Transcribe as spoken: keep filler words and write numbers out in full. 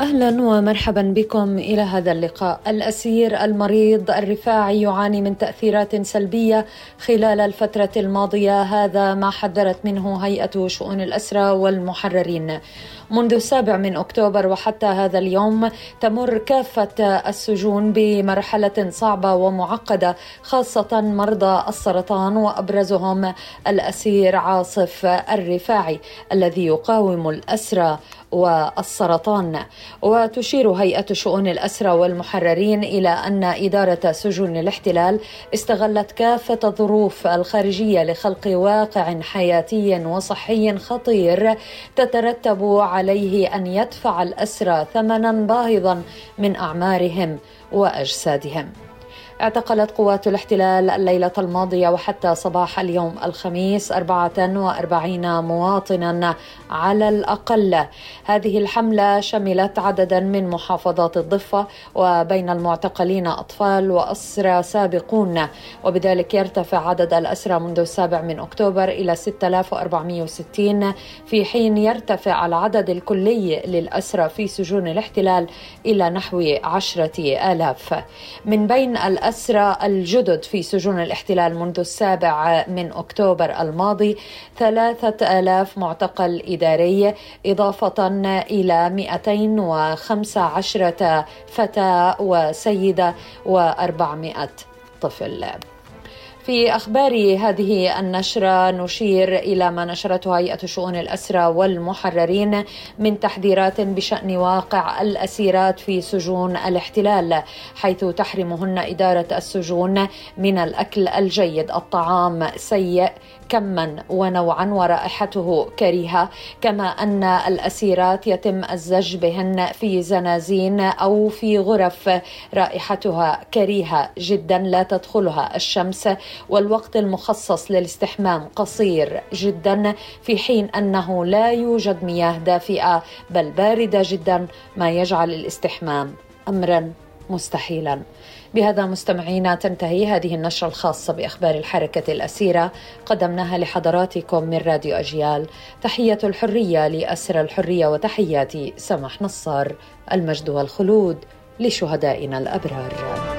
أهلا ومرحبا بكم إلى هذا اللقاء. الأسير المريض الرفاعي يعاني من تأثيرات سلبية خلال الفترة الماضية، هذا ما حذرت منه هيئة شؤون الأسرى والمحررين. منذ السابع من أكتوبر وحتى هذا اليوم تمر كافة السجون بمرحلة صعبة ومعقدة، خاصة مرضى السرطان وأبرزهم الأسير عاصف الرفاعي الذي يقاوم الأسرى والسرطان. وتشير هيئة شؤون الأسرى والمحررين إلى أن إدارة سجون الاحتلال استغلت كافة الظروف الخارجية لخلق واقع حياتي وصحي خطير تترتب عليه أن يدفع الأسرى ثمنا باهظا من أعمارهم وأجسادهم. اعتقلت قوات الاحتلال الليلة الماضية وحتى صباح اليوم الخميس أربعة وأربعين مواطنا على الأقل. هذه الحملة شملت عددا من محافظات الضفة، وبين المعتقلين أطفال وأسرى سابقون، وبذلك يرتفع عدد الأسرى منذ السابع من أكتوبر إلى ستة آلاف وأربعمائة وستين، في حين يرتفع العدد الكلي للأسرى في سجون الاحتلال إلى نحو عشرة آلاف. من بين الأسرى الأسرى الجدد في سجون الاحتلال منذ السابع من أكتوبر الماضي ثلاثة آلاف معتقل إداري، إضافة إلى مئتين وخمسة عشرة فتاة وسيدة وأربعمائة طفل. في أخبار هذه النشرة نشير إلى ما نشرته هيئة شؤون الأسرى والمحررين من تحذيرات بشأن واقع الأسيرات في سجون الاحتلال، حيث تحرمهن إدارة السجون من الأكل الجيد، الطعام سيء كما ونوعا ورائحته كريهة، كما أن الأسيرات يتم الزج بهن في زنازين أو في غرف رائحتها كريهة جدا لا تدخلها الشمس، والوقت المخصص للاستحمام قصير جدا، في حين أنه لا يوجد مياه دافئة بل باردة جدا، ما يجعل الاستحمام أمرا مستحيلا. بهذا مستمعينا تنتهي هذه النشرة الخاصة بأخبار الحركة الأسيرة، قدمناها لحضراتكم من راديو أجيال. تحية الحرية لأسر الحرية، وتحياتي سماح نصار. المجد والخلود لشهدائنا الأبرار.